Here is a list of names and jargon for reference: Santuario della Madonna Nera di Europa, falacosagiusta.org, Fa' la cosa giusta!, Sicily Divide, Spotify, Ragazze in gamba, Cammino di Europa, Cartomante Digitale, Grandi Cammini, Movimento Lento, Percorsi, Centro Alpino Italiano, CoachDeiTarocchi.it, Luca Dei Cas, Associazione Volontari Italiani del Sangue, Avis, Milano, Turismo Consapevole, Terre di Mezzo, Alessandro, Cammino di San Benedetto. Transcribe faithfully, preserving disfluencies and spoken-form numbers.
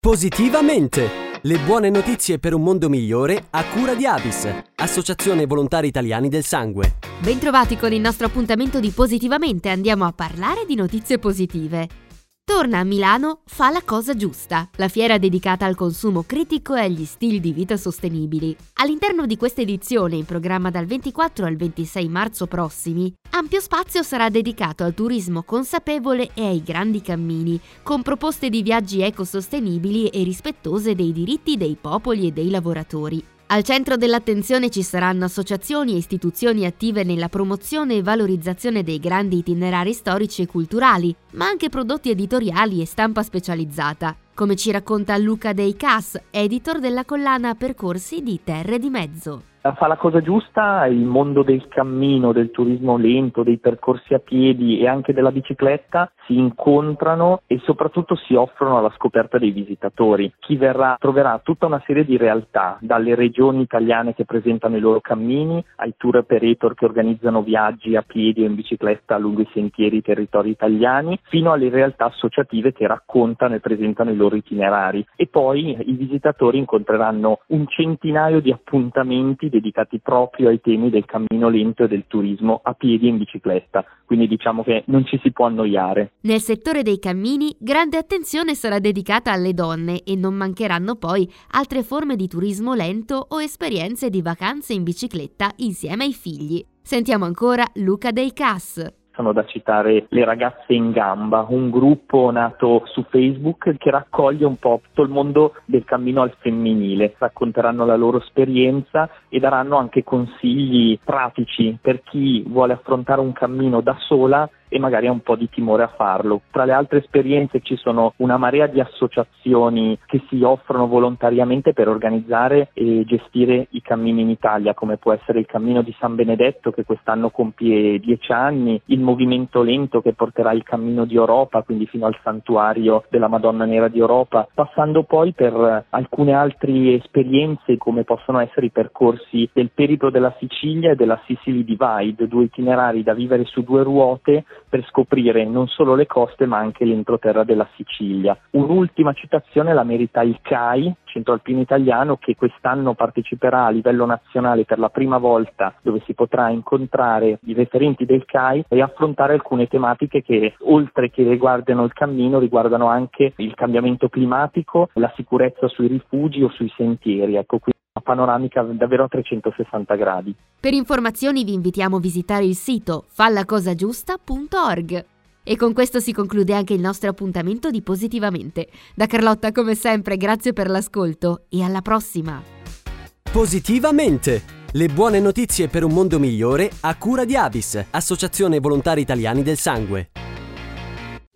Positivamente! Le buone notizie per un mondo migliore a cura di Avis, Associazione Volontari Italiani del Sangue. Bentrovati con il nostro appuntamento di Positivamente, andiamo a parlare di notizie positive. Torna a Milano Fa' la cosa giusta, la fiera dedicata al consumo critico e agli stili di vita sostenibili. All'interno di questa edizione, in programma dal ventiquattro al ventisei marzo prossimi, ampio spazio sarà dedicato al turismo consapevole e ai grandi cammini, con proposte di viaggi ecosostenibili e rispettose dei diritti dei popoli e dei lavoratori. Al centro dell'attenzione ci saranno associazioni e istituzioni attive nella promozione e valorizzazione dei grandi itinerari storici e culturali, ma anche prodotti editoriali e stampa specializzata, come ci racconta Luca Dei Cas, editor della collana Percorsi di Terre di Mezzo. Fa' la cosa giusta, il mondo del cammino, del turismo lento, dei percorsi a piedi e anche della bicicletta si incontrano e soprattutto si offrono alla scoperta dei visitatori. Chi verrà troverà tutta una serie di realtà, dalle regioni italiane che presentano i loro cammini, ai tour operator che organizzano viaggi a piedi o in bicicletta lungo i sentieri e territori italiani, fino alle realtà associative che raccontano e presentano i loro itinerari. E poi i visitatori incontreranno un centinaio di appuntamenti dedicati proprio ai temi del cammino lento e del turismo a piedi e in bicicletta, quindi diciamo che non ci si può annoiare. Nel settore dei cammini, grande attenzione sarà dedicata alle donne e non mancheranno poi altre forme di turismo lento o esperienze di vacanze in bicicletta insieme ai figli. Sentiamo ancora Luca Dei Cas. Sono da citare le Ragazze in Gamba, un gruppo nato su Facebook che raccoglie un po' tutto il mondo del cammino al femminile. Racconteranno la loro esperienza e daranno anche consigli pratici per chi vuole affrontare un cammino da sola e magari ha un po' di timore a farlo. Tra le altre esperienze ci sono una marea di associazioni che si offrono volontariamente per organizzare e gestire i cammini in Italia, come può essere il Cammino di San Benedetto, che quest'anno compie dieci anni, il Movimento Lento, che porterà il Cammino di Europa, quindi fino al Santuario della Madonna Nera di Europa, passando poi per alcune altre esperienze come possono essere i percorsi del periplo della Sicilia e della Sicily Divide, due itinerari da vivere su due ruote per scoprire non solo le coste ma anche l'entroterra della Sicilia. Un'ultima citazione la merita il C A I, Centro Alpino Italiano, che quest'anno parteciperà a livello nazionale per la prima volta, dove si potrà incontrare i referenti del C A I e affrontare alcune tematiche che, oltre che riguardano il cammino, riguardano anche il cambiamento climatico, la sicurezza sui rifugi o sui sentieri. Ecco, qui panoramica davvero a trecentosessanta gradi. Per informazioni vi invitiamo a visitare il sito fallacosagiusta punto org. E con questo si conclude anche il nostro appuntamento di Positivamente. Da Carlotta, come sempre, grazie per l'ascolto e alla prossima! Positivamente! Le buone notizie per un mondo migliore a cura di Avis, Associazione Volontari Italiani del Sangue.